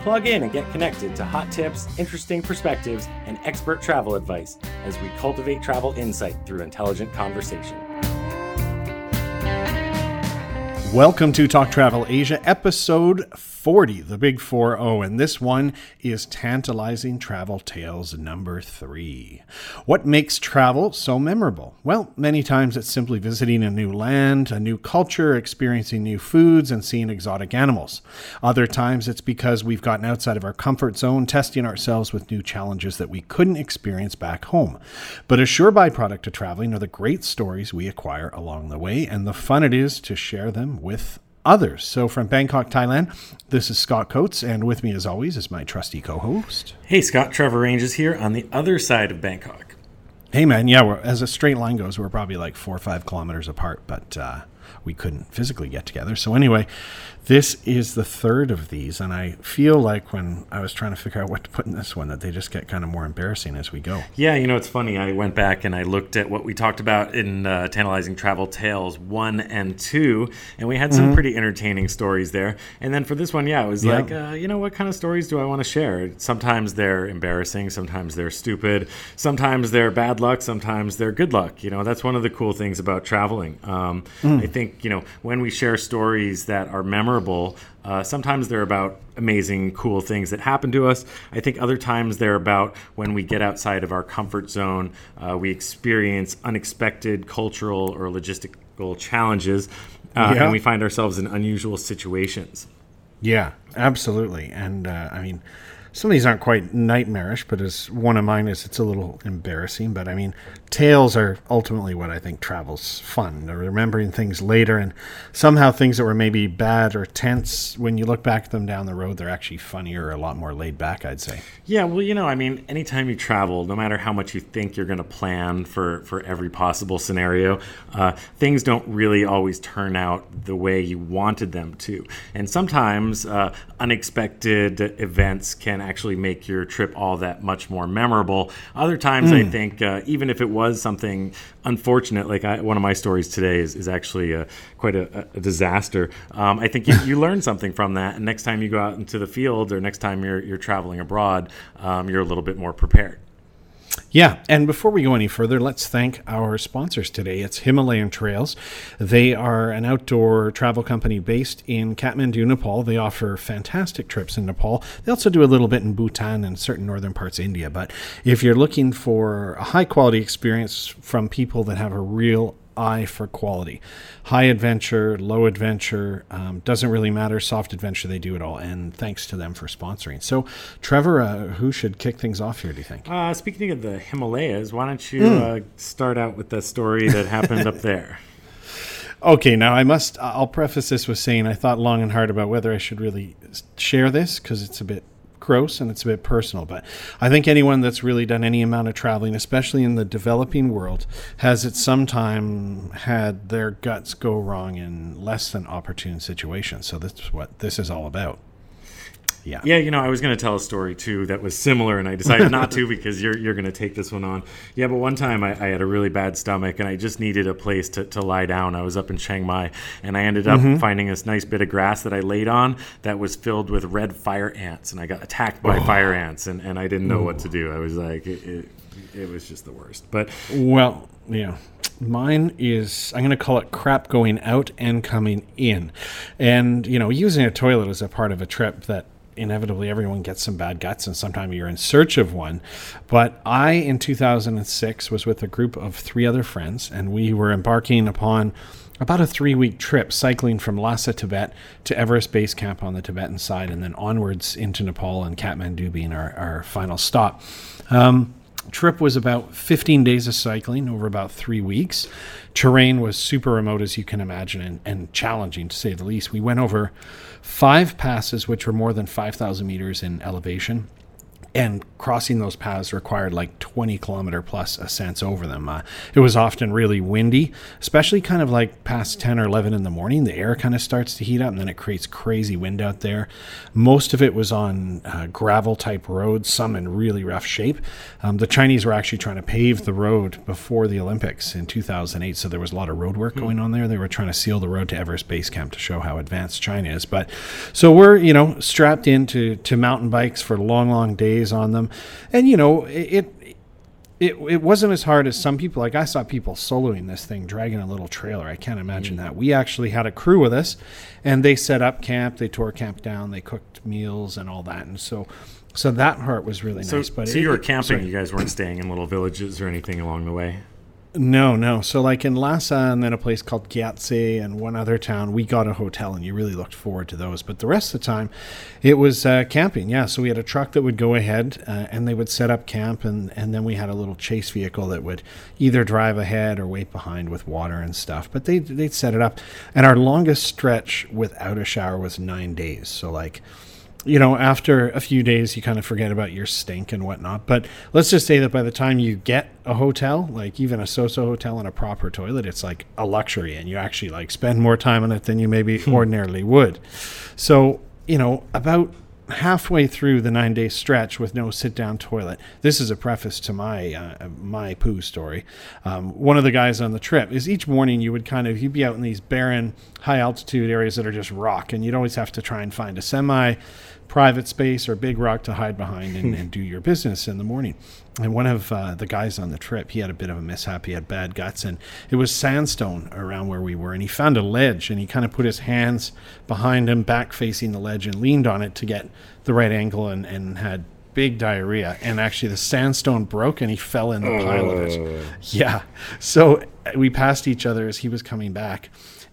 Plug in and get connected to hot tips, interesting perspectives, and expert travel advice as we cultivate travel insight through intelligent conversation. Welcome to Talk Travel Asia, episode 40, the big 4-0, and this one is Tantalizing Travel Tales number 3. What makes travel so memorable? Well, many times it's simply visiting a new land, a new culture, experiencing new foods, and seeing exotic animals. Other times it's because we've gotten outside of our comfort zone, testing ourselves with new challenges that we couldn't experience back home. But a sure byproduct of traveling are the great stories we acquire along the way, and the fun it is to share them with others. So from Bangkok, Thailand, this is Scott Coates, and with me as always is my trusty co-host. Hey Scott, Trevor Ranges here on the other side of Bangkok. Hey man, yeah, as a straight line goes, we're probably like 4 or 5 kilometers apart, but we couldn't physically get together. So anyway, this is the third of these, and I feel like when I was trying to figure out what to put in this one, that they just get kind of more embarrassing as we go. Yeah, you know, it's funny. I went back and I looked at what we talked about in Tantalizing Travel Tales 1 and 2, and we had some pretty entertaining stories there. And then for this one, yeah, it was like, you know, what kind of stories do I want to share? Sometimes they're embarrassing, sometimes they're stupid, sometimes they're bad luck, sometimes they're good luck. You know, that's one of the cool things about traveling. I think, you know, when we share stories that are memorable, sometimes they're about amazing, cool things that happen to us. I think other times they're about when we get outside of our comfort zone, we experience unexpected cultural or logistical challenges, and we find ourselves in unusual situations. Yeah, absolutely. And I mean, some of these aren't quite nightmarish, but as one of mine is, it's a little embarrassing. But I mean, tales are ultimately what I think travel's fun. They're remembering things later, and somehow things that were maybe bad or tense, when you look back at them down the road, they're actually funnier or a lot more laid back, I'd say. Yeah, well, you know, I mean, anytime you travel, no matter how much you think you're going to plan for every possible scenario, things don't really always turn out the way you wanted them to. And sometimes unexpected events can actually make your trip all that much more memorable. Other times, I think, even if it was something unfortunate, like one of my stories today is actually quite a disaster. I think you learn something from that, and next time you go out into the field or next time you're traveling abroad, you're a little bit more prepared. Yeah, and before we go any further, let's thank our sponsors today. It's Himalayan Trails. They are an outdoor travel company based in Kathmandu, Nepal. They offer fantastic trips in Nepal. They also do a little bit in Bhutan and certain northern parts of India. But if you're looking for a high-quality experience from people that have a real eye for quality, high adventure, low adventure, doesn't really matter, soft adventure, they do it all, and thanks to them for sponsoring. So Trevor, who should kick things off here, do you think? Speaking of the Himalayas, why don't you start out with the story that happened up there? Okay, now I'll preface this with saying I thought long and hard about whether I should really share this, because it's a bit gross and it's a bit personal, but I think anyone that's really done any amount of traveling, especially in the developing world, has at some time had their guts go wrong in less than opportune situations. So that's what this is all about. Yeah, you know, I was going to tell a story, too, that was similar, and I decided not to because you're going to take this one on. Yeah, but one time I had a really bad stomach, and I just needed a place to lie down. I was up in Chiang Mai, and I ended up finding this nice bit of grass that I laid on that was filled with red fire ants, and I got attacked by fire ants, and I didn't know what to do. I was like, it was just the worst. But well, yeah. Mine is, I'm going to call it crap going out and coming in. And, you know, using a toilet is a part of a trip that inevitably everyone gets some bad guts, and sometimes you're in search of one. But I, in 2006, was with a group of 3 other friends, and we were embarking upon about a 3-week trip, cycling from Lhasa, Tibet to Everest Base Camp on the Tibetan side, and then onwards into Nepal, and Kathmandu being our final stop. Trip was about 15 days of cycling over about 3 weeks. Terrain was super remote, as you can imagine, and challenging, to say the least. We went over 5 passes, which were more than 5,000 meters in elevation. and crossing those paths required like 20-kilometer plus ascents over them. It was often really windy, especially kind of like past 10 or 11 in the morning. The air kind of starts to heat up, and then it creates crazy wind out there. Most of it was on gravel-type roads, some in really rough shape. The Chinese were actually trying to pave the road before the Olympics in 2008, so there was a lot of road work going on there. They were trying to seal the road to Everest Base Camp to show how advanced China is. But so we're, you know, strapped into mountain bikes for long, long days on them. And, you know, it wasn't as hard as some people. Like, I saw people soloing this thing, dragging a little trailer. I can't imagine that. We actually had a crew with us, and they set up camp, they tore camp down, they cooked meals and all that. And so that part was really nice. But so you were camping. Sorry. You guys weren't staying in little villages or anything along the way? No. So like in Lhasa and then a place called Gyatse and one other town, we got a hotel, and you really looked forward to those. But the rest of the time, it was camping. Yeah, so we had a truck that would go ahead, and they would set up camp, and then we had a little chase vehicle that would either drive ahead or wait behind with water and stuff. But they'd set it up. And our longest stretch without a shower was 9 days. So like, you know, after a few days, you kind of forget about your stink and whatnot. But let's just say that by the time you get a hotel, like even a so-so hotel and a proper toilet, it's like a luxury, and you actually like spend more time on it than you maybe ordinarily would. So, you know, about halfway through the 9 day stretch with no sit down toilet. This is a preface to my my poo story. One of the guys on the trip is each morning you'd be out in these barren high altitude areas that are just rock, and you'd always have to try and find a semi private space or big rock to hide behind and do your business in the morning. And one of the guys on the trip, he had a bit of a mishap. He had bad guts, and it was sandstone around where we were. And he found a ledge, and he kind of put his hands behind him, back facing the ledge, and leaned on it to get the right angle, and had big diarrhea. And actually the sandstone broke, and he fell in the pile of it. Yeah. So we passed each other as he was coming back.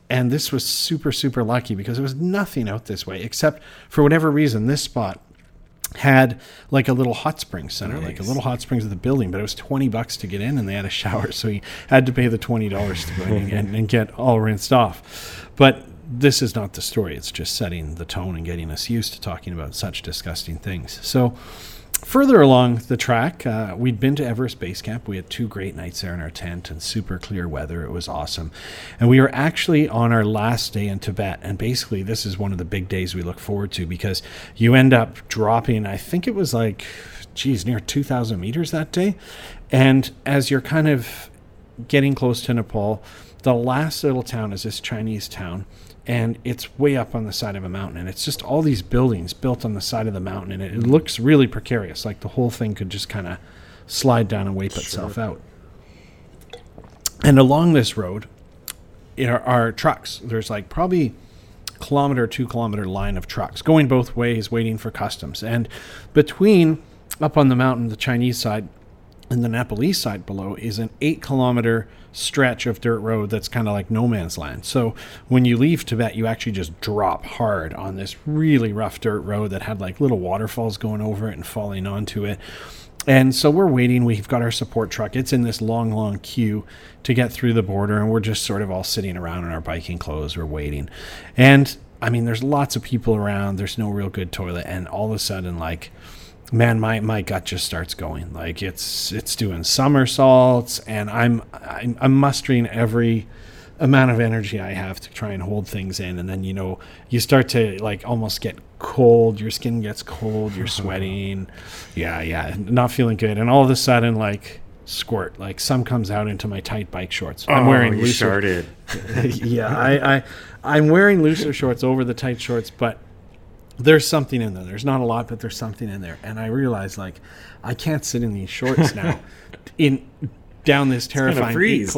And this was super, super lucky because there was nothing out this way, except for whatever reason, this spot had like a little hot spring center. Nice. Like a little hot springs of the building, but it was $20 to get in, and they had a shower, so you had to pay the $20 to go in and get all rinsed off. But this is not the story. It's just setting the tone and getting us used to talking about such disgusting things. So further along the track, we'd been to Everest Base Camp. We had 2 great nights there in our tent and super clear weather. It was awesome. And we were actually on our last day in Tibet. And basically, this is one of the big days we look forward to because you end up dropping, I think it was like, near 2,000 meters that day. And as you're kind of getting close to Nepal, the last little town is this Chinese town. And it's way up on the side of a mountain, and it's just all these buildings built on the side of the mountain, and it looks really precarious, like the whole thing could just kind of slide down and wipe itself out. And along this road are trucks. There's like probably kilometer, 2 kilometer line of trucks going both ways, waiting for customs. And between up on the mountain, the Chinese side, and the Nepalese side below is an 8-kilometer stretch of dirt road that's kind of like no man's land. So when you leave Tibet, you actually just drop hard on this really rough dirt road that had like little waterfalls going over it and falling onto it. And so we're waiting. We've got our support truck. It's in this long, long queue to get through the border, and we're just sort of all sitting around in our biking clothes. We're waiting. And, I mean, there's lots of people around. There's no real good toilet. And all of a sudden, like, man, my gut just starts going. Like it's doing somersaults, and I'm mustering every amount of energy I have to try and hold things in. And then, you know, you start to like almost get cold. Your skin gets cold. You're sweating. Yeah, not feeling good. And all of a sudden, like squirt, like some comes out into my tight bike shorts. I'm wearing looser. Yeah, I'm wearing looser shorts over the tight shorts, but there's something in there. There's not a lot, but there's something in there. And I realized, like, I can't sit in these shorts now down this terrifying... It's gonna freeze.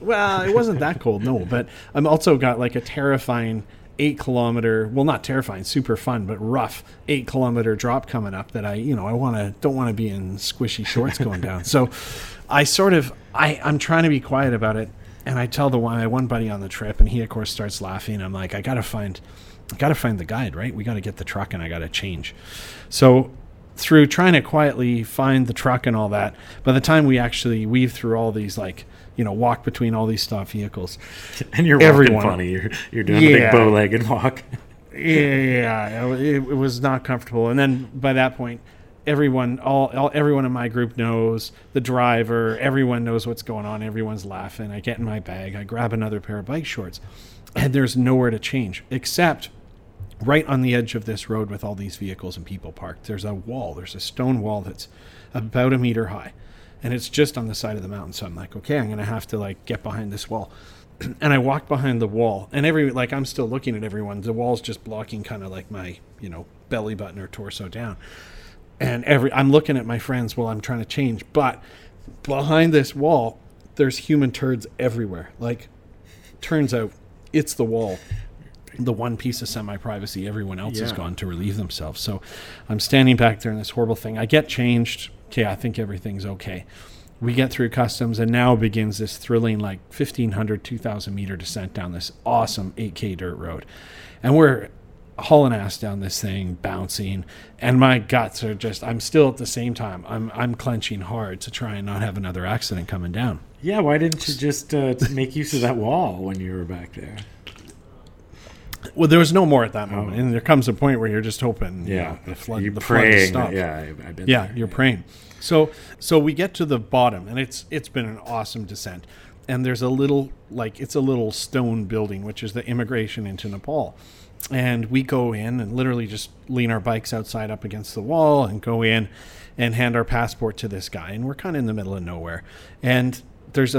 Well, it wasn't that cold, no. But I've also got, like, a terrifying 8-kilometer... Well, not terrifying, super fun, but rough 8-kilometer drop coming up that don't want to be in squishy shorts going down. So I sort of... I'm trying to be quiet about it. And I tell my one buddy on the trip, and he, of course, starts laughing. I'm like, I got to find the guide, right? We got to get the truck, and I got to change. So through trying to quietly find the truck and all that, by the time we actually weave through all these, like, you know, walk between all these stopped vehicles. And you're walking funny. You're doing a big bow-legged walk. Yeah, it was not comfortable. And then by that point, everyone, everyone in my group knows the driver. Everyone knows what's going on. Everyone's laughing. I get in my bag. I grab another pair of bike shorts, and there's nowhere to change except right on the edge of this road with all these vehicles and people parked. There's a wall. There's a stone wall that's about a meter high, and it's just on the side of the mountain. So I'm like, okay, I'm going to have to like get behind this wall. And I walk behind the wall, and I'm still looking at everyone. The wall's just blocking kind of like my, belly button or torso down. And I'm looking at my friends while I'm trying to change, but behind this wall, there's human turds everywhere. Like, turns out it's the wall, the one piece of semi-privacy everyone else has gone to relieve themselves. So I'm standing back there in this horrible thing. I get changed. Okay, I think everything's okay. We get through customs, and now begins this thrilling, like 1,500, 2,000-meter descent down this awesome 8K dirt road. And we're hauling ass down this thing, bouncing, and my guts are just, I'm still at the same time, I'm clenching hard to try and not have another accident coming down. Yeah, why didn't you just make use of that wall when you were back there? Well, there was no more at that moment, and there comes a point where you're just hoping, the flood to stop. Yeah, I've been there. You're praying. So we get to the bottom, and it's been an awesome descent. And there's it's a little stone building, which is the immigration into Nepal. And we go in and literally just lean our bikes outside up against the wall and go in and hand our passport to this guy. And we're kind of in the middle of nowhere. And he's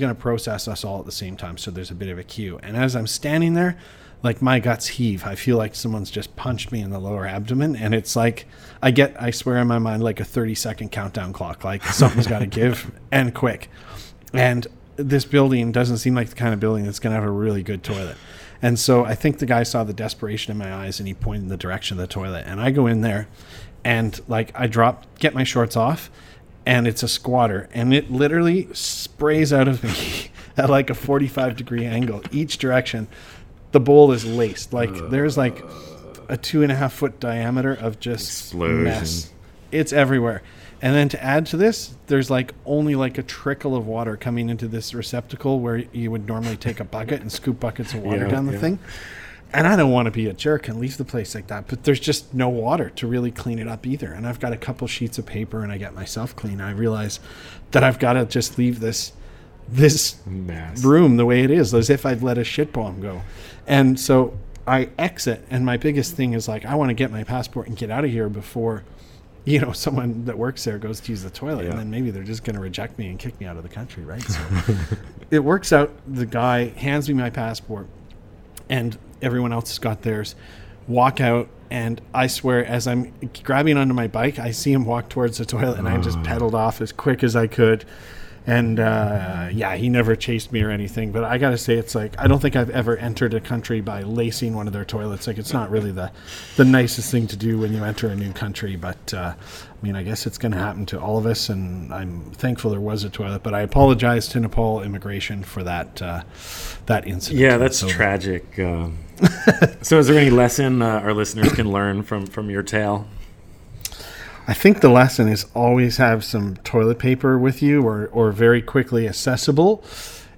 going to process us all at the same time. So there's a bit of a queue. And as I'm standing there, like my guts heave. I feel like someone's just punched me in the lower abdomen. And it's like, I swear in my mind, like a 30-second countdown clock, like something's got to give and quick. And this building doesn't seem like the kind of building that's going to have a really good toilet. And so I think the guy saw the desperation in my eyes and he pointed in the direction of the toilet. And I go in there and like I get my shorts off, and it's a squatter, and it literally sprays out of me at like a 45-degree angle each direction. The bowl is laced. Like there's like a 2.5 foot diameter of just explosion. Mess. It's everywhere. And then to add to this, there's like only like a trickle of water coming into this receptacle where you would normally take a bucket and scoop buckets of water down the thing. And I don't want to be a jerk and leave the place like that, but there's just no water to really clean it up either. And I've got a couple sheets of paper and I get myself clean. I realize that I've got to just leave this mess. Room the way it is, as if I'd let a shit bomb go. And so I exit, and my biggest thing is like I want to get my passport and get out of here before someone that works there goes to use the toilet, and then maybe they're just going to reject me and kick me out of the country, right? So it works out. The guy hands me my passport, and everyone else has got theirs. Walk out, and I swear as I'm grabbing onto my bike, I see him walk towards the toilet, and I just pedaled off as quick as I could. And, he never chased me or anything. But I got to say, it's like I don't think I've ever entered a country by lacing one of their toilets. Like, it's not really the nicest thing to do when you enter a new country. But, I guess it's going to happen to all of us. And I'm thankful there was a toilet. But I apologize to Nepal immigration for that incident. Yeah, that's tragic. So is there any lesson our listeners can learn from your tale? I think the lesson is always have some toilet paper with you or very quickly accessible.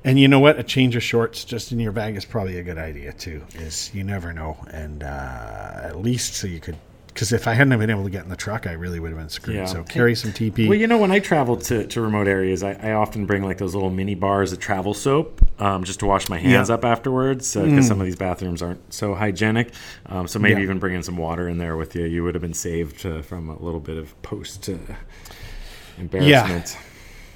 And you know what? A change of shorts just in your bag is probably a good idea too, is you never know. And at least so you could, because if I hadn't been able to get in the truck, I really would have been screwed. Yeah. So carry some TP. Well, when I travel to remote areas, I often bring like those little mini bars of travel soap just to wash my hands up afterwards because some of these bathrooms aren't so hygienic. So maybe even bringing some water in there with you, you would have been saved from a little bit of post embarrassment. Yeah.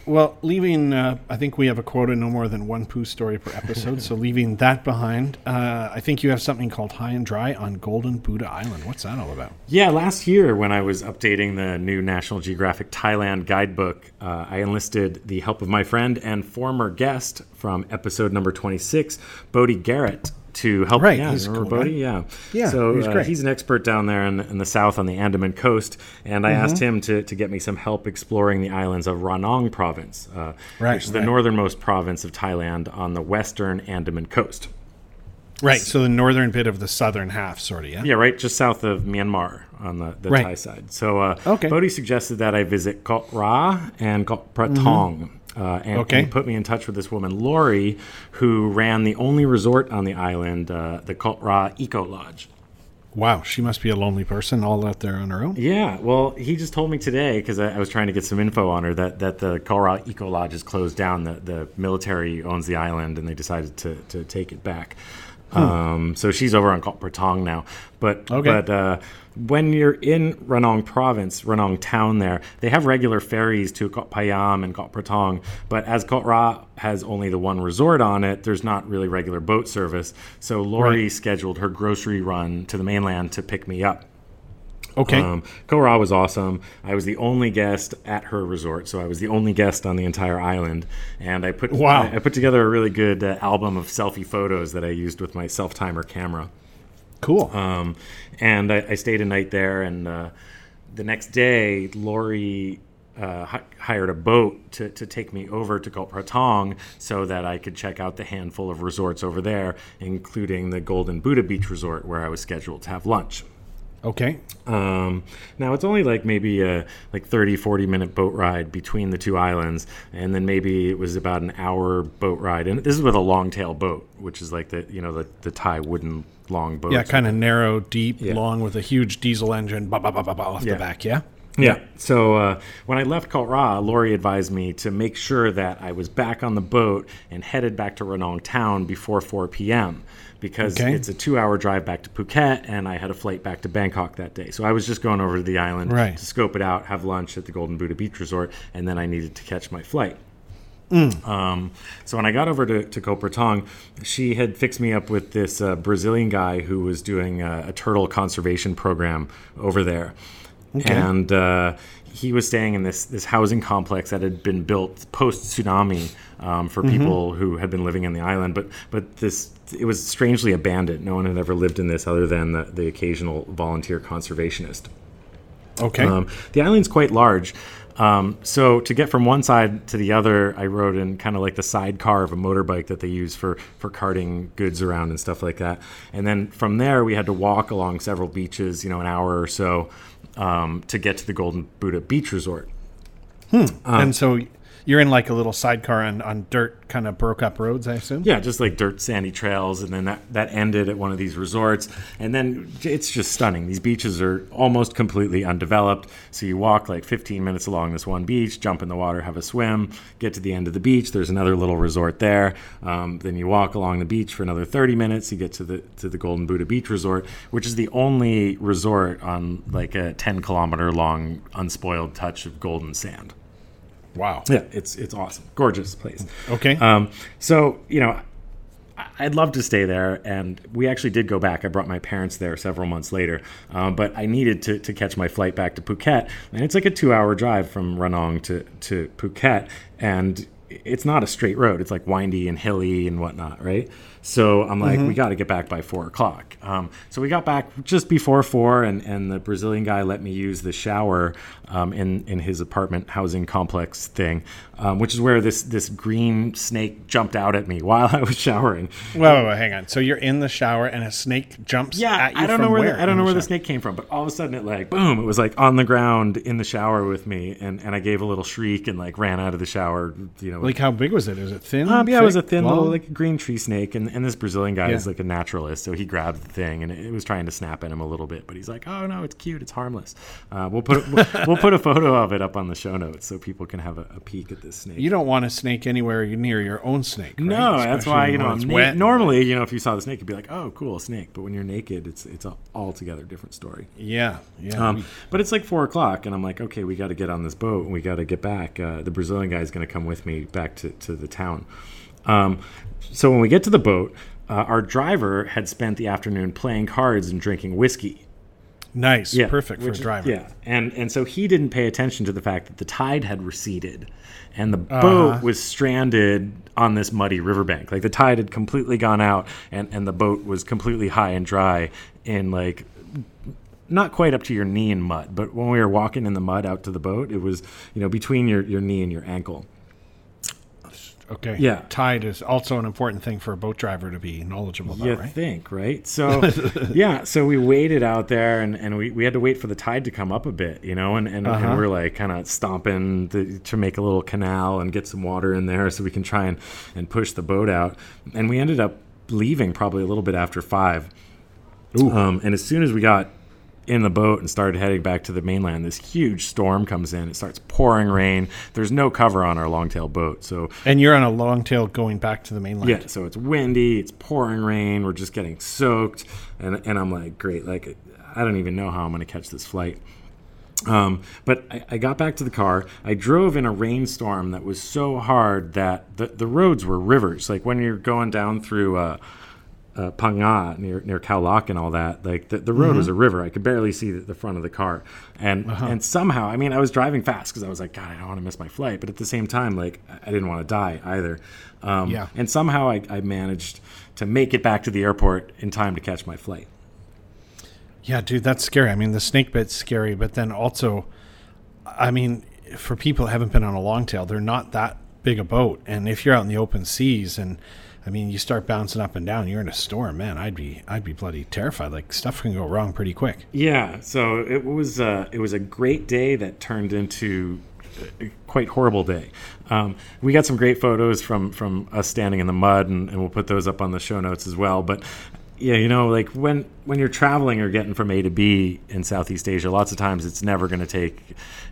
Well, leaving, I think we have a quota no more than one poo story per episode, so leaving that behind, I think you have something called High and Dry on Golden Buddha Island. What's that all about? Yeah, last year when I was updating the new National Geographic Thailand guidebook, I enlisted the help of my friend and former guest from episode number 26, Bodie Garrett, to help. Right. He's cool, Bodie? Right? Yeah. So he's an expert down there in the south on the Andaman coast. And I asked him to get me some help exploring the islands of Ranong province, which is the northernmost province of Thailand on the western Andaman coast. Right. So the northern bit of the southern half, sort of, yeah? Yeah, right. Just south of Myanmar on the Thai side. So Bodhi suggested that I visit Koh Ra and Koh Phra Thong. And put me in touch with this woman, Lori, who ran the only resort on the island, the Koh Ra Eco Lodge. Wow, she must be a lonely person all out there on her own. Yeah, well, he just told me today, because I was trying to get some info on her, that the Koh Ra Eco Lodge is closed down. The military owns the island, and they decided to take it back. So she's over on Koh Phra Thong now. But when you're in Ranong province, Ranong town there, they have regular ferries to Koh Phayam and Koh Phra Thong. But as Koh Ra has only the one resort on it, there's not really regular boat service. So Lori scheduled her grocery run to the mainland to pick me up. Okay. Koh Ra was awesome. I was the only guest at her resort, so I was the only guest on the entire island. And I put I put together a really good album of selfie photos that I used with my self-timer camera. Cool. And I stayed a night there, and the next day, Lori hired a boat to take me over to Koh Phra Thong so that I could check out the handful of resorts over there, including the Golden Buddha Beach Resort, where I was scheduled to have lunch. Okay. Now it's only like maybe a 30-40 minute boat ride between the two islands, and then maybe it was about an hour boat ride. And this is with a long-tail boat, which is like the Thai wooden long boat. Yeah, kind of narrow, deep, long, with a huge diesel engine off the back. Yeah. Yeah. So when I left Koh Ra, Lori advised me to make sure that I was back on the boat and headed back to Ranong town before 4 p.m. because it's a 2-hour drive back to Phuket, and I had a flight back to Bangkok that day. So I was just going over to the island to scope it out, have lunch at the Golden Buddha Beach Resort, and then I needed to catch my flight. So when I got over to Koh Phra Thong, she had fixed me up with this Brazilian guy who was doing a turtle conservation program over there. Okay. And he was staying in this housing complex that had been built post-tsunami for people who had been living on the island. But it was strangely abandoned. No one had ever lived in this other than the occasional volunteer conservationist. Okay. The island's quite large. So to get from one side to the other, I rode in kind of like the sidecar of a motorbike that they use for carting goods around and stuff like that. And then from there, we had to walk along several beaches, an hour or so, to get to the Golden Buddha Beach Resort. And so you're in like a little sidecar on dirt, kind of broke up roads, I assume? Yeah, just like dirt, sandy trails. And then that ended at one of these resorts. And then it's just stunning. These beaches are almost completely undeveloped. So you walk like 15 minutes along this one beach, jump in the water, have a swim, get to the end of the beach. There's another little resort there. Then you walk along the beach for another 30 minutes. You get to the Golden Buddha Beach Resort, which is the only resort on like a 10-kilometer long unspoiled touch of golden sand. Wow. Yeah, it's awesome. Gorgeous place. Okay. So, I'd love to stay there, and we actually did go back. I brought my parents there several months later, but I needed to catch my flight back to Phuket, and it's like a 2-hour drive from Ranong to Phuket, and it's not a straight road. It's like windy and hilly and whatnot, right? So I'm like, we got to get back by 4 o'clock. So we got back just before 4, and the Brazilian guy let me use the shower in his apartment housing complex thing, which is where this green snake jumped out at me while I was showering. Whoa, hang on. So you're in the shower, and a snake jumps at you? Yeah, I don't know where the snake came from, but all of a sudden it boom, it was on the ground in the shower with me, and I gave a little shriek and ran out of the shower, How big was it? Is it thin? Yeah, it was a thin little green tree snake, and this Brazilian guy is a naturalist, so he grabbed the thing, and it was trying to snap at him a little bit, but he's like, "Oh no, it's cute, it's harmless." We'll put a photo of it up on the show notes so people can have a peek at this snake. You don't want a snake anywhere near your own snake. Right? No, especially that's why it's wet. Normally, if you saw the snake, you'd be like, "Oh, cool, a snake," but when you're naked, it's an altogether different story. Yeah, yeah. But it's 4 o'clock, and I'm like, "Okay, we got to get on this boat, and we got to get back." The Brazilian guy's going to come with me back to the town. So when we get to the boat, our driver had spent the afternoon playing cards and drinking whiskey. Nice. Yeah, perfect for a driver. Yeah. And so he didn't pay attention to the fact that the tide had receded and the boat was stranded on this muddy riverbank. The tide had completely gone out and the boat was completely high and dry in not quite up to your knee in mud. But when we were walking in the mud out to the boat, it was, between your knee and your ankle. Okay. Yeah. Tide is also an important thing for a boat driver to be knowledgeable about, right? You think, right? So, yeah. So we waited out there, and we had to wait for the tide to come up a bit, and we're kind of stomping to make a little canal and get some water in there so we can try and push the boat out. And we ended up leaving probably a little bit after 5. And as soon as we got in the boat and started heading back to the mainland, this huge storm comes in. It starts pouring rain. There's no cover on our longtail boat. And you're on a longtail going back to the mainland. Yeah, so it's windy. It's pouring rain. We're just getting soaked. And I'm like, great. Like, I don't even know how I'm going to catch this flight. But I got back to the car. I drove in a rainstorm that was so hard that the roads were rivers. Like, when you're going down through... Panga near Khao Lak and all that, like the road was a river. I could barely see the front of the car, and somehow, I mean, I was driving fast because I was like, God, I don't want to miss my flight, but at the same time, like, I didn't want to die either. And somehow I managed to make it back to the airport in time to catch my flight. Yeah, dude, that's scary. I mean, the snake bit's scary, but then also, I mean, for people who haven't been on a longtail, they're not that big a boat, and if you're out in the open seas and I mean, you start bouncing up and down. You're in a storm, man. I'd be bloody terrified. Like, stuff can go wrong pretty quick. Yeah. So it was a great day that turned into a quite horrible day. We got some great photos from us standing in the mud, and we'll put those up on the show notes as well. But yeah, you know, like when you're traveling or getting from A to B in Southeast Asia, lots of times it's never going to take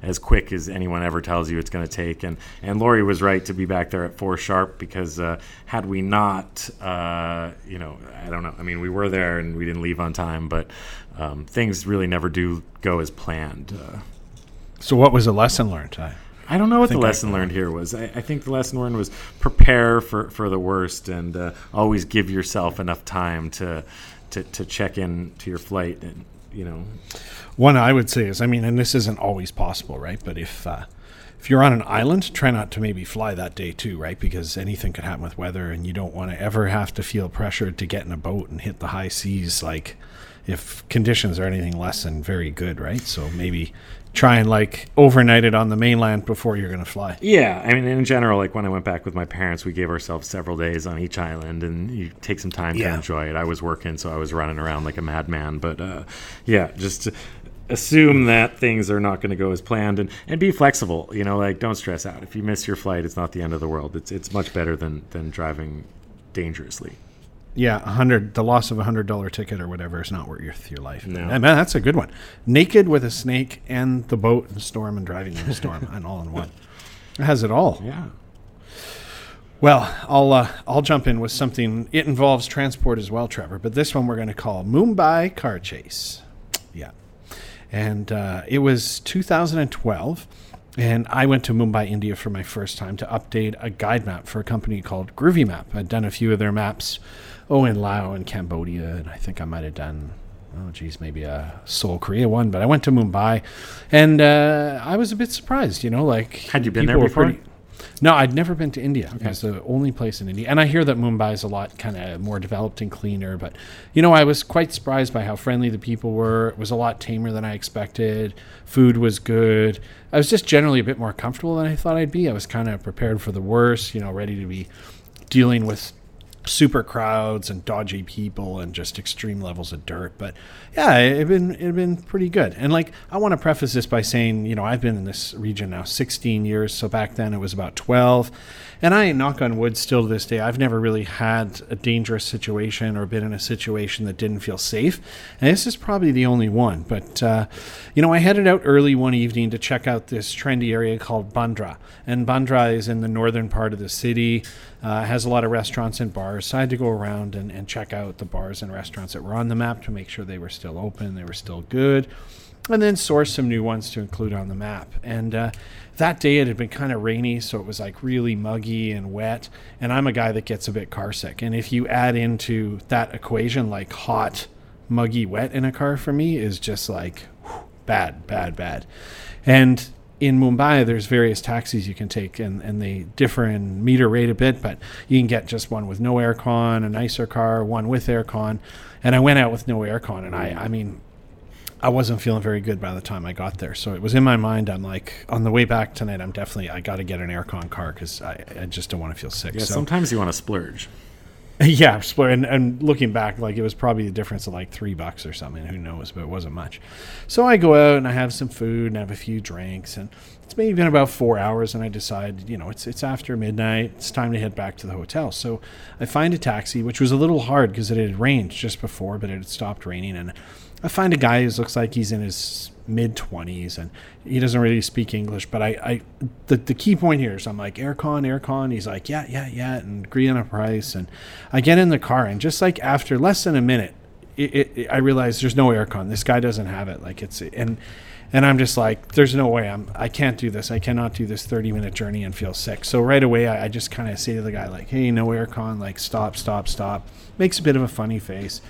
as quick as anyone ever tells you it's going to take. And Lori was right to be back there at 4 sharp because had we not, I don't know. I mean, we were there and we didn't leave on time, but things really never do go as planned. So what was the lesson learned? I don't know what the lesson learned here was. I think the lesson learned was prepare for the worst and always give yourself enough time to check in to your flight. And, you know, one I would say is, I mean, and this isn't always possible, right? But if you're on an island, try not to maybe fly that day too, right? Because anything could happen with weather, and you don't want to ever have to feel pressured to get in a boat and hit the high seas. Like, if conditions are anything less than very good, right? So maybe try and, like, overnight it on the mainland before you're going to fly. Yeah. I mean, in general, like, when I went back with my parents, we gave ourselves several days on each island, and you take some time to enjoy it. I was working, so I was running around like a madman. But, just assume that things are not going to go as planned and be flexible. You know, like, don't stress out. If you miss your flight, it's not the end of the world. It's much better than driving dangerously. Yeah, the loss of $100 ticket or whatever is not worth your life. No. Man, that's a good one. Naked with a snake and the boat and the storm and driving in the storm and all in one. It has it all. Yeah. Well, I'll jump in with something. It involves transport as well, Trevor, but this one we're going to call Mumbai Car Chase. Yeah. And it was 2012, and I went to Mumbai, India for my first time to update a guide map for a company called Groovy Map. I'd done a few of their maps. In Laos and Cambodia, and I think I might have done, maybe a Seoul, Korea one, but I went to Mumbai, and I was a bit surprised, you know, like... Had you been there before? No, I'd never been to India. Okay. It's the only place in India, and I hear that Mumbai is a lot kind of more developed and cleaner, but, you know, I was quite surprised by how friendly the people were. It was a lot tamer than I expected. Food was good. I was just generally a bit more comfortable than I thought I'd be. I was kind of prepared for the worst, you know, ready to be dealing with super crowds and dodgy people and just extreme levels of dirt. But yeah, it had been pretty good. And like, I want to preface this by saying, you know, I've been in this region now 16 years. So back then it was about 12, and I knock on wood still to this day, I've never really had a dangerous situation or been in a situation that didn't feel safe. And this is probably the only one, but, you know, I headed out early one evening to check out this trendy area called Bandra, and Bandra is in the northern part of the city. Has a lot of restaurants and bars, so I had to go around and check out the bars and restaurants that were on the map to make sure they were still open, they were still good, and then source some new ones to include on the map. And that day it had been kind of rainy, so it was like really muggy and wet, and I'm a guy that gets a bit car sick, and if you add into that equation, like, hot, muggy, wet in a car for me is just like bad. And in Mumbai, there's various taxis you can take, and they differ in meter rate a bit, but you can get just one with no aircon, a nicer car, one with aircon. And I went out with no aircon, and I mean, I wasn't feeling very good by the time I got there. So it was in my mind, I'm like, on the way back tonight, I got to get an aircon car because I just don't want to feel sick. Yeah, so sometimes you want to splurge. Yeah, and looking back, like, it was probably a difference of like $3 or something. Who knows? But it wasn't much. So I go out and I have some food and have a few drinks, and it's maybe been about 4 hours, and I decide, you know, it's after midnight. It's time to head back to the hotel. So I find a taxi, which was a little hard because it had rained just before, but it had stopped raining. And I find a guy who looks like he's in his mid-20s, and he doesn't really speak English, but the key point here is I'm like, aircon. He's like, yeah, and agree on a price. And I get in the car, and just like after less than a minute, I realize there's no aircon. This guy doesn't have it. Like, it's, and I'm just like, there's no way I can't do this. I cannot do this 30-minute journey and feel sick. So right away, I just kind of say to the guy, like, hey, no aircon, like, stop. Makes a bit of a funny face.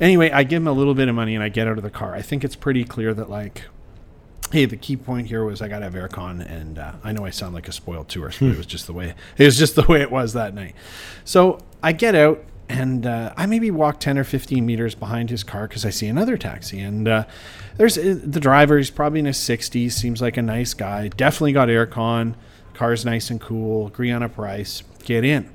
Anyway, I give him a little bit of money and I get out of the car. I think it's pretty clear that, like, hey, the key point here was I got to have aircon, and I know I sound like a spoiled tourist, but it was just the way it was that night. So I get out, and I maybe walk 10 or 15 meters behind his car because I see another taxi. And there's the driver. He's probably in his 60s. Seems like a nice guy. Definitely got aircon. Car's nice and cool. Agree on a price. Get in.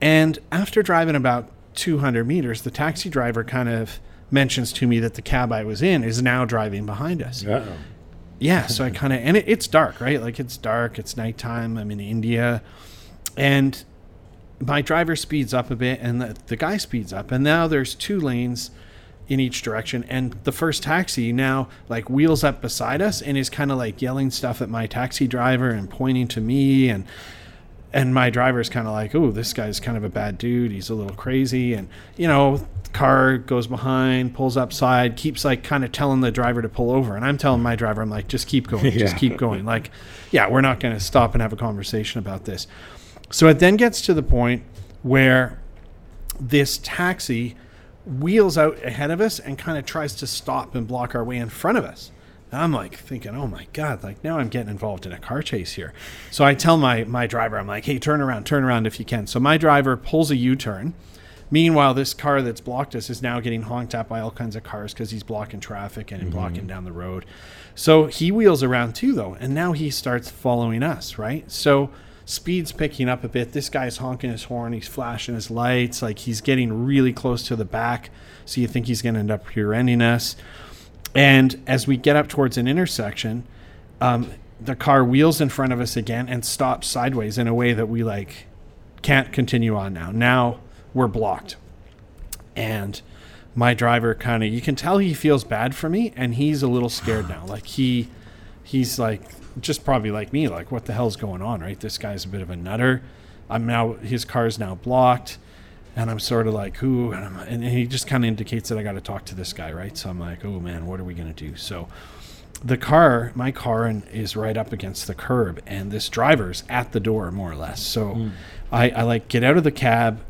And after driving about 200 meters, the taxi driver kind of mentions to me that the cab I was in is now driving behind us. Uh-oh. Yeah, so I kind of... And it's dark, right? Like, it's dark. It's nighttime. I'm in India. And... my driver speeds up a bit, and the guy speeds up, and now there's two lanes in each direction, and the first taxi now, like, wheels up beside us and is kind of like yelling stuff at my taxi driver and pointing to me, and my driver's kind of like, oh, this guy's kind of a bad dude, he's a little crazy, and, you know, the car goes behind, pulls up side, keeps like kind of telling the driver to pull over, and I'm telling my driver, I'm like, just keep going, just keep going, like, yeah, we're not going to stop and have a conversation about this. So it then gets to the point where this taxi wheels out ahead of us and kind of tries to stop and block our way in front of us. And I'm like thinking, oh my God, like, now I'm getting involved in a car chase here. So I tell my driver, I'm like, hey, turn around if you can. So my driver pulls a U-turn. Meanwhile, this car that's blocked us is now getting honked at by all kinds of cars because he's blocking traffic and blocking down the road. So he wheels around too, though. And now he starts following us, right? So... speed's picking up a bit. This guy's honking his horn. He's flashing his lights. Like, he's getting really close to the back. So you think he's going to end up rear-ending us. And as we get up towards an intersection, the car wheels in front of us again and stops sideways in a way that we, like, can't continue on now. Now we're blocked. And my driver kind of, you can tell he feels bad for me, and he's a little scared now. Like, he's like... just probably like me, like, what the hell's going on, right? This guy's a bit of a nutter. His car's now blocked, and I'm sort of like, ooh, and he just kind of indicates that I got to talk to this guy, right? So I'm like, oh man, what are we going to do? So my car is right up against the curb, and this driver's at the door, more or less. So I like get out of the cab,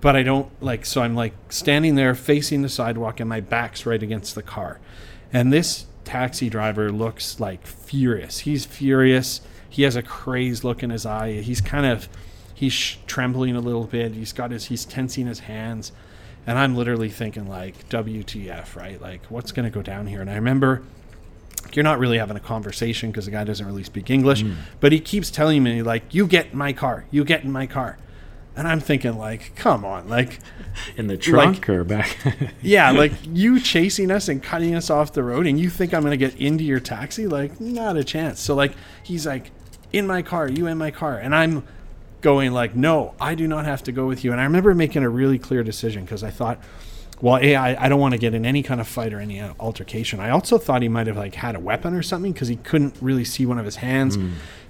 but I don't, like, so I'm like standing there facing the sidewalk, and my back's right against the car, and this taxi driver looks like furious. He's furious. He has a crazed look in his eye. He's kind of, he's trembling a little bit. He's tensing his hands. And I'm literally thinking, like, WTF, right? Like, what's going to go down here? And I remember, you're not really having a conversation because the guy doesn't really speak English, but he keeps telling me, like, you get in my car, you get in my car. And I'm thinking, like, come on, like... in the trunk, like, or back? Yeah, like, you chasing us and cutting us off the road, and you think I'm going to get into your taxi? Like, not a chance. So, like, he's like, in my car, you in my car. And I'm going, like, no, I do not have to go with you. And I remember making a really clear decision because I thought, well, A, I don't want to get in any kind of fight or any altercation. I also thought he might have, like, had a weapon or something because he couldn't really see one of his hands.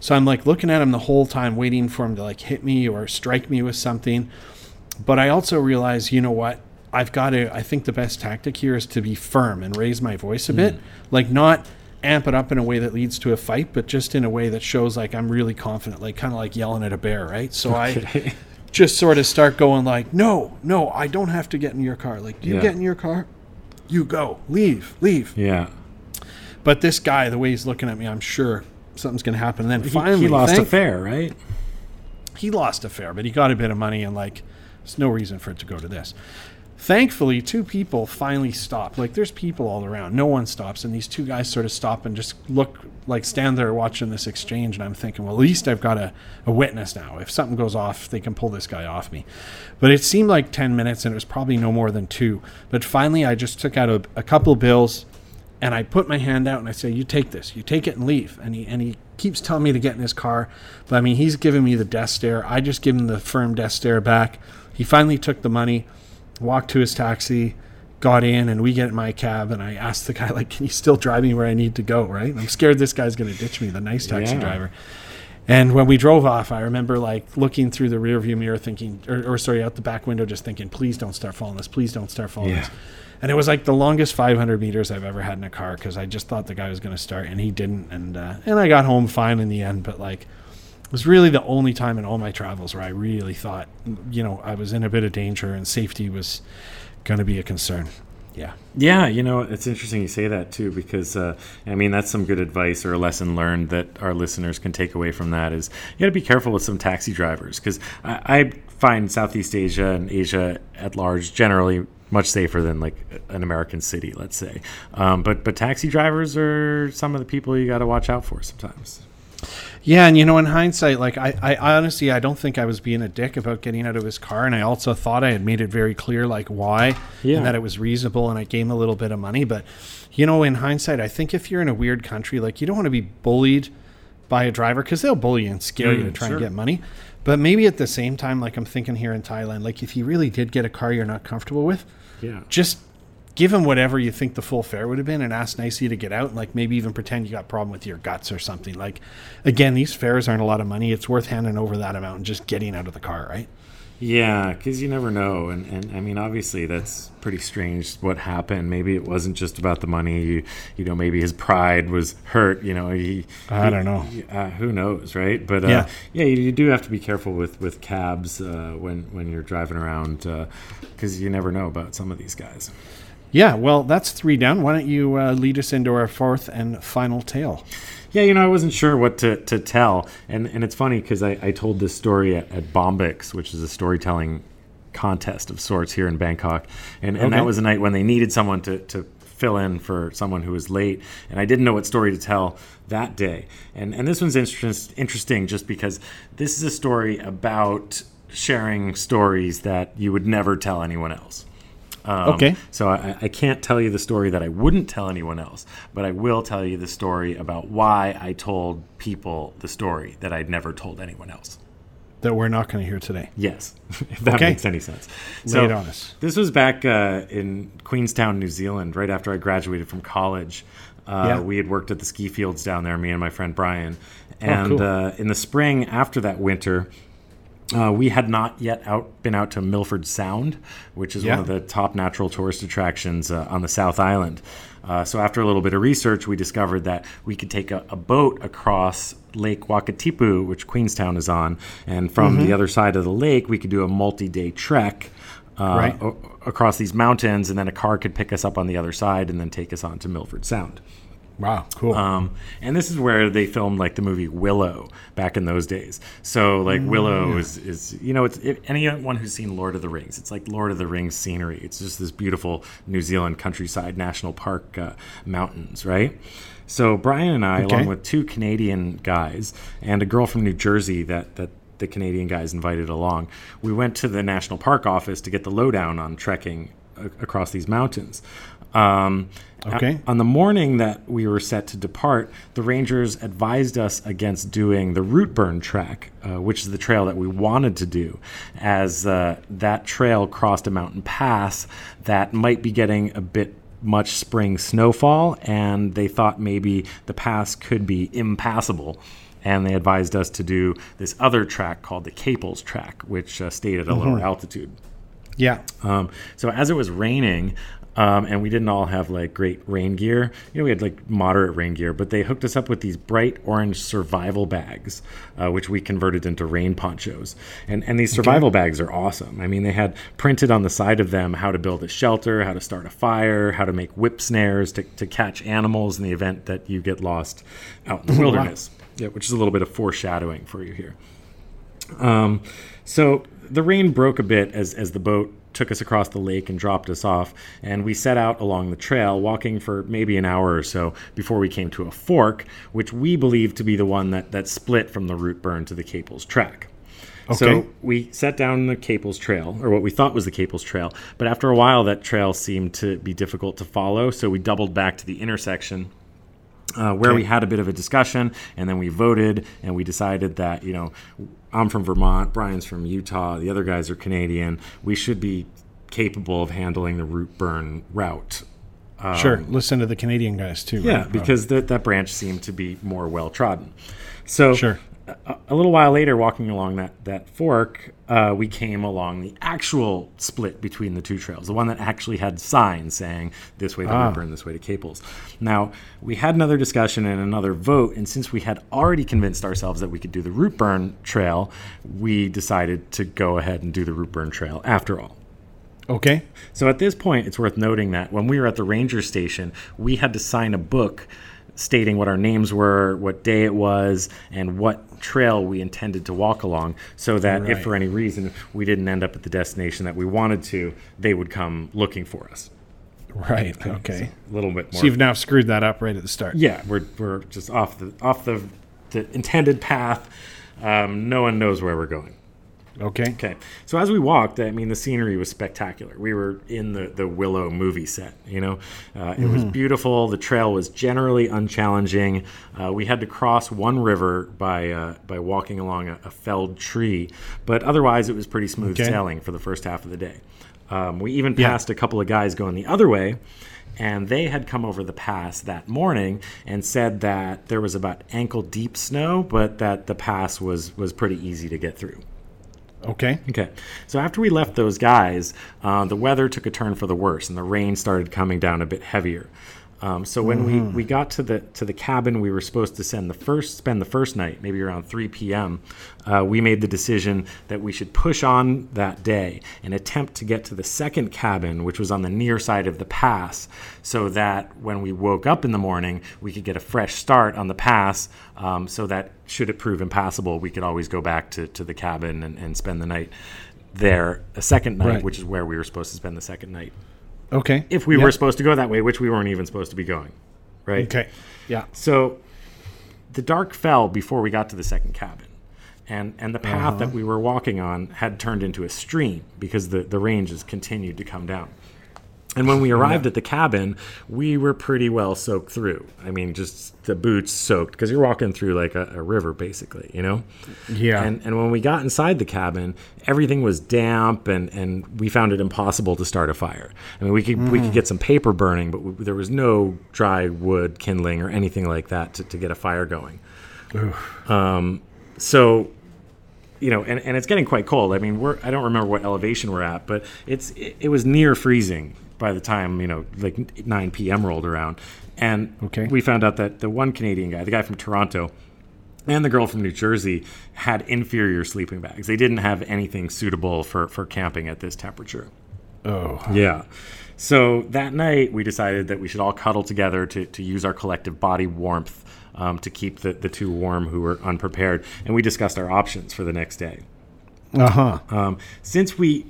So I'm, like, looking at him the whole time, waiting for him to, like, hit me or strike me with something. But I also realized, you know what? I think the best tactic here is to be firm and raise my voice a bit. Like, not amp it up in a way that leads to a fight, but just in a way that shows, like, I'm really confident, like, kind of like yelling at a bear, right? So I... just sort of start going like, no, I don't have to get in your car. Like, you get in your car, you go, leave. Yeah. But this guy, the way he's looking at me, I'm sure something's going to happen. And then finally, he lost a fare, right? He lost a fare, but he got a bit of money, and like, there's no reason for it to go to this. Thankfully, two people finally stopped. Like, there's people all around. No one stops. And these two guys sort of stop and just look, like, stand there watching this exchange. And I'm thinking, well, at least I've got a witness now. If something goes off, they can pull this guy off me. But it seemed like 10 minutes, and it was probably no more than two. But finally, I just took out a couple bills, and I put my hand out, and I say, you take this. You take it and leave. And he keeps telling me to get in his car. But, I mean, he's giving me the death stare. I just give him the firm death stare back. He finally took the money, walked to his taxi, got in, and we get in my cab, and I asked the guy, like, can you still drive me where I need to go, right? I'm scared this guy's going to ditch me, the nice taxi driver. And when we drove off, I remember, like, looking through the rearview mirror thinking, or out the back window just thinking, please don't start following us, please don't start following us. And it was, like, the longest 500 meters I've ever had in a car because I just thought the guy was going to start, and he didn't. And I got home fine in the end, but, like, it was really the only time in all my travels where I really thought, you know, I was in a bit of danger and safety was going to be a concern. Yeah. Yeah, you know, it's interesting you say that too because, I mean, that's some good advice or a lesson learned that our listeners can take away from that is you got to be careful with some taxi drivers because I find Southeast Asia and Asia at large generally much safer than like an American city, let's say. But taxi drivers are some of the people you got to watch out for sometimes. Yeah, and you know, in hindsight, like I honestly, I don't think I was being a dick about getting out of his car, and I also thought I had made it very clear, like why, and that it was reasonable, and I gave him a little bit of money. But you know, in hindsight, I think if you're in a weird country, like you don't want to be bullied by a driver because they'll bully and scare you to try and get money. But maybe at the same time, like I'm thinking here in Thailand, like if you really did get a car you're not comfortable with, just give him whatever you think the full fare would have been and ask nicely to get out and like maybe even pretend you got a problem with your guts or something. Like, again, these fares aren't a lot of money. It's worth handing over that amount and just getting out of the car, right? Yeah, because you never know. And I mean, obviously, that's pretty strange what happened. Maybe it wasn't just about the money. You know, maybe his pride was hurt. You know, I don't know. Who knows, right? But you do have to be careful with cabs when you're driving around because you never know about some of these guys. Yeah, well, that's three down. Why don't you lead us into our fourth and final tale? Yeah, you know, I wasn't sure what to tell. And it's funny because I told this story at Bombix, which is a storytelling contest of sorts here in Bangkok. And that was a night when they needed someone to fill in for someone who was late. And I didn't know what story to tell that day. And this one's interesting just because this is a story about sharing stories that you would never tell anyone else. So I can't tell you the story that I wouldn't tell anyone else, but I will tell you the story about why I told people the story that I'd never told anyone else. That we're not going to hear today. Yes, if that makes any sense. So lay it on us. This was back in Queenstown, New Zealand, right after I graduated from college. We had worked at the ski fields down there, me and my friend Brian. And in the spring after that winter, we had not yet been out to Milford Sound, which is one of the top natural tourist attractions on the South Island. So after a little bit of research, we discovered that we could take a boat across Lake Wakatipu, which Queenstown is on, and from the other side of the lake, we could do a multi-day trek across these mountains, and then a car could pick us up on the other side and then take us on to Milford Sound. Wow, cool. And this is where they filmed like the movie Willow back in those days. So like Willow is you know, it's anyone who's seen Lord of the Rings, it's like Lord of the Rings scenery. It's just this beautiful New Zealand countryside, national park mountains, right? So Brian and I, along with two Canadian guys and a girl from New Jersey that the Canadian guys invited along, we went to the National Park office to get the lowdown on trekking across these mountains. On the morning that we were set to depart, the rangers advised us against doing the Rootburn track, which is the trail that we wanted to do, as that trail crossed a mountain pass that might be getting a bit much spring snowfall, and they thought maybe the pass could be impassable. And they advised us to do this other track called the Caples track, which stayed at a lower altitude. Yeah. So as it was raining, and we didn't all have like great rain gear. You know, we had like moderate rain gear, but they hooked us up with these bright orange survival bags, which we converted into rain ponchos. And these survival bags are awesome. I mean, they had printed on the side of them how to build a shelter, how to start a fire, how to make whip snares to catch animals in the event that you get lost out in the wilderness. Wow. Yeah, which is a little bit of foreshadowing for you here. So the rain broke a bit as the boat took us across the lake and dropped us off, and we set out along the trail, walking for maybe an hour or so before we came to a fork, which we believe to be the one that split from the Rootburn to the Caples track. Okay. So we sat down the Caples Trail, or what we thought was the Caples Trail, but after a while that trail seemed to be difficult to follow, so we doubled back to the intersection where we had a bit of a discussion, and then we voted, and we decided that, you know, I'm from Vermont, Brian's from Utah, the other guys are Canadian. We should be capable of handling the Rootburn route. Sure. Listen to the Canadian guys, too. Yeah, right? Because that branch seemed to be more well-trodden. So sure. A little while later, walking along that fork, we came along the actual split between the two trails, the one that actually had signs saying this way to Rootburn, this way to Caples. Now, we had another discussion and another vote, and since we had already convinced ourselves that we could do the Rootburn Trail, we decided to go ahead and do the Rootburn Trail after all. Okay. So at this point, it's worth noting that when we were at the ranger station, we had to sign a book stating what our names were, what day it was, and what trail we intended to walk along, so that if for any reason we didn't end up at the destination that we wanted to, they would come looking for us. Right. Okay. So a little bit more. So you've now screwed that up right at the start. Yeah, we're just off the intended path. No one knows where we're going. Okay. So as we walked, I mean, the scenery was spectacular. We were in the Willow movie set, you know. It was beautiful. The trail was generally unchallenging. We had to cross one river by walking along a felled tree, but otherwise it was pretty smooth sailing for the first half of the day. We even passed a couple of guys going the other way, and they had come over the pass that morning and said that there was about ankle-deep snow, but that the pass was pretty easy to get through. Okay. So after we left those guys, the weather took a turn for the worse, and the rain started coming down a bit heavier. So when we got to the cabin we were supposed to spend the first night, maybe around 3 p.m., we made the decision that we should push on that day and attempt to get to the second cabin, which was on the near side of the pass, so that when we woke up in the morning, we could get a fresh start on the pass, so that should it prove impassable, we could always go back to the cabin and spend the night there a second night, which is where we were supposed to spend the second night. Okay. If we were supposed to go that way, which we weren't even supposed to be going, right? Okay. Yeah. So the dark fell before we got to the second cabin, and the path that we were walking on had turned into a stream because the ranges continued to come down. And when we arrived at the cabin, we were pretty well soaked through. I mean, just the boots soaked, because you're walking through like a river, basically, you know? Yeah. And when we got inside the cabin, everything was damp, and we found it impossible to start a fire. I mean, we could get some paper burning, but there was no dry wood kindling or anything like that to get a fire going. So... you know, and it's getting quite cold. I mean, I don't remember what elevation we're at, but it was near freezing by the time, you know, like 9 p.m. rolled around. And we found out that the one Canadian guy, the guy from Toronto, and the girl from New Jersey had inferior sleeping bags. They didn't have anything suitable for camping at this temperature. Oh. Yeah. So that night we decided that we should all cuddle together to use our collective body warmth to keep the two warm who were unprepared. And we discussed our options for the next day. Since we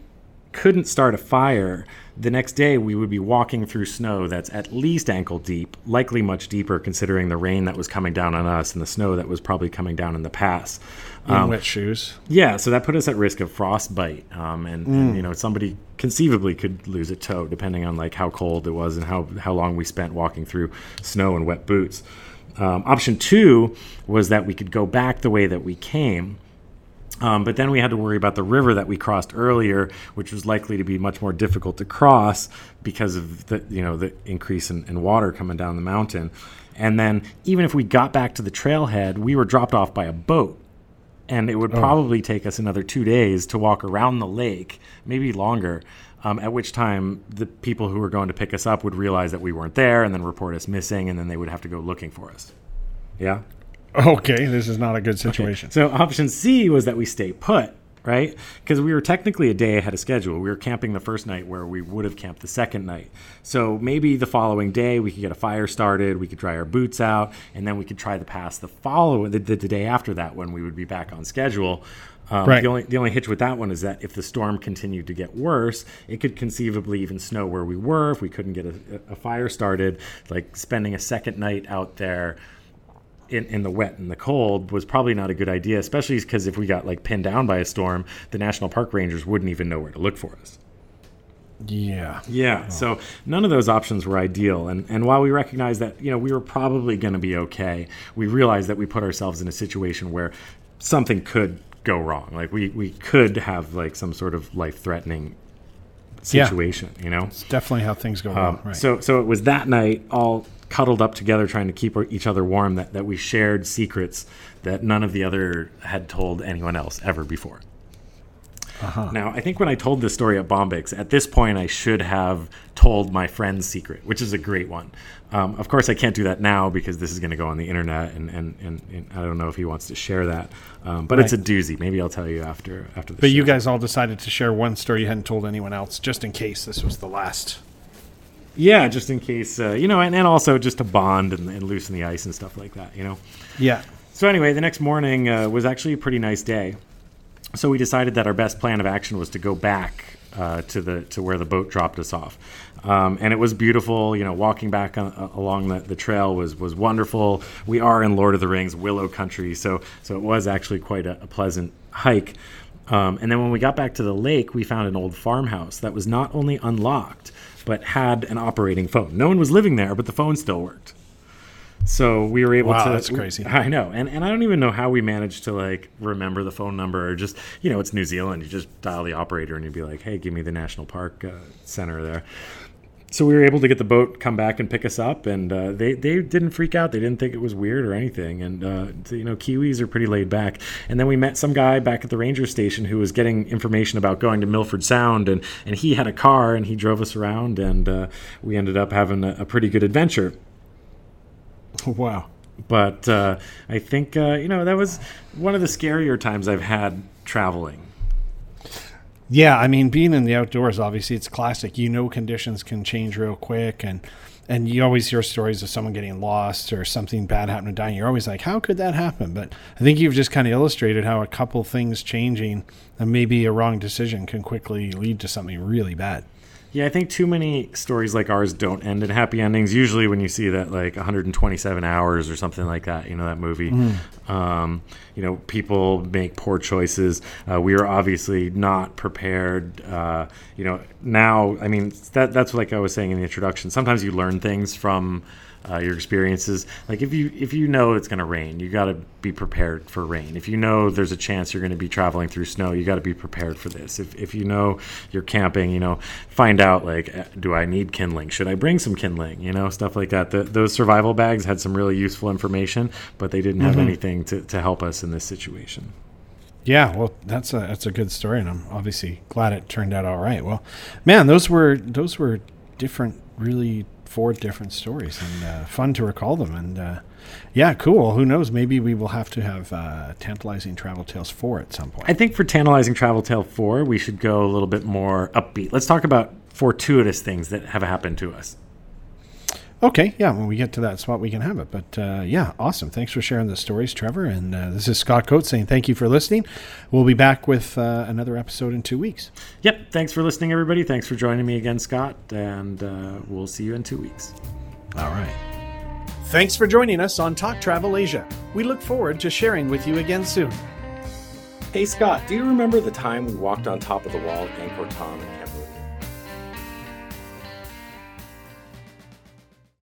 couldn't start a fire, the next day we would be walking through snow that's at least ankle deep, likely much deeper considering the rain that was coming down on us and the snow that was probably coming down in the pass. In wet shoes. Yeah, so that put us at risk of frostbite. And you know, somebody conceivably could lose a toe depending on like how cold it was and how long we spent walking through snow in wet boots. Option two was that we could go back the way that we came. But then we had to worry about the river that we crossed earlier, which was likely to be much more difficult to cross because of the increase in water coming down the mountain. And then even if we got back to the trailhead, we were dropped off by a boat. And it would probably take us another 2 days to walk around the lake, maybe longer, at which time the people who were going to pick us up would realize that we weren't there and then report us missing, and then they would have to go looking for us. Yeah? Okay, this is not a good situation. Okay. So option C was that we stay put right? Because we were technically a day ahead of schedule. We were camping the first night where we would have camped the second night. So maybe the following day we could get a fire started, we could dry our boots out, and then we could try the pass the day after that when we would be back on schedule. Right. The only hitch with that one is that if the storm continued to get worse, it could conceivably even snow where we were if we couldn't get a fire started. Like spending a second night out there in the wet and the cold was probably not a good idea, especially because if we got like pinned down by a storm, the National Park Rangers wouldn't even know where to look for us. Yeah. Oh. So none of those options were ideal. And while we recognized that, you know, we were probably going to be okay, we realized that we put ourselves in a situation where something could go wrong. Like we could have like some sort of life-threatening situation, you know? It's definitely how things go wrong. Right. So it was that night all cuddled up together trying to keep each other warm that we shared secrets that none of the other had told anyone else ever before. Uh-huh. Now, I think when I told this story at Bombix, at this point I should have told my friend's secret, which is a great one. Of course, I can't do that now because this is going to go on the internet, and I don't know if he wants to share that. But right. It's a doozy. Maybe I'll tell you after the show. But you guys all decided to share one story you hadn't told anyone else, just in case this was the last. Yeah, just in case, and also just to bond and loosen the ice and stuff like that, you know? Yeah. So anyway, the next morning was actually a pretty nice day. So we decided that our best plan of action was to go back to where the boat dropped us off. And it was beautiful. You know, walking back along the trail was wonderful. We are in Lord of the Rings willow country, so it was actually quite a pleasant hike. And then when we got back to the lake, we found an old farmhouse that was not only unlocked, but had an operating phone. No one was living there, but the phone still worked. So we were able to... Wow, that's crazy. I know. And I don't even know how we managed to, like, remember the phone number or just... You know, it's New Zealand. You just dial the operator and you'd be like, hey, give me the National Park Center there. So we were able to get the boat, come back and pick us up. And they didn't freak out. They didn't think it was weird or anything. And, Kiwis are pretty laid back. And then we met some guy back at the ranger station who was getting information about going to Milford Sound. And he had a car and he drove us around. And we ended up having a pretty good adventure. Wow. But I think, that was one of the scarier times I've had traveling. Yeah, I mean, being in the outdoors, obviously, it's classic. You know, conditions can change real quick. And you always hear stories of someone getting lost or something bad happening to die. You're always like, how could that happen? But I think you've just kind of illustrated how a couple things changing and maybe a wrong decision can quickly lead to something really bad. Yeah, I think too many stories like ours don't end in happy endings. Usually when you see that, like, 127 hours or something like that, you know, that movie, people make poor choices. We were obviously not prepared. Now, I mean, that's like I was saying in the introduction. Sometimes you learn things from your experiences. Like if you know it's going to rain, you got to be prepared for rain. If you know there's a chance you're going to be traveling through snow, you got to be prepared for this. If you know you're camping, find out, like, do I need kindling? Should I bring some kindling? Stuff like that. Those survival bags had some really useful information, but they didn't have anything to help us in this situation. Yeah, well, that's a good story, and I'm obviously glad it turned out all right. Well, man, those were different, really. 4 different stories, and fun to recall them. And cool. Who knows? Maybe we will have to have Tantalizing Travel Tales 4 at some point. I think for Tantalizing Travel Tale 4, we should go a little bit more upbeat. Let's talk about fortuitous things that have happened to us. Okay. Yeah. When we get to that spot, we can have it. But awesome. Thanks for sharing the stories, Trevor. And this is Scott Coates saying thank you for listening. We'll be back with another episode in 2 weeks. Yep. Thanks for listening, everybody. Thanks for joining me again, Scott. And we'll see you in 2 weeks. All right. Thanks for joining us on Talk Travel Asia. We look forward to sharing with you again soon. Hey, Scott, do you remember the time we walked on top of the wall at Angkor Thom and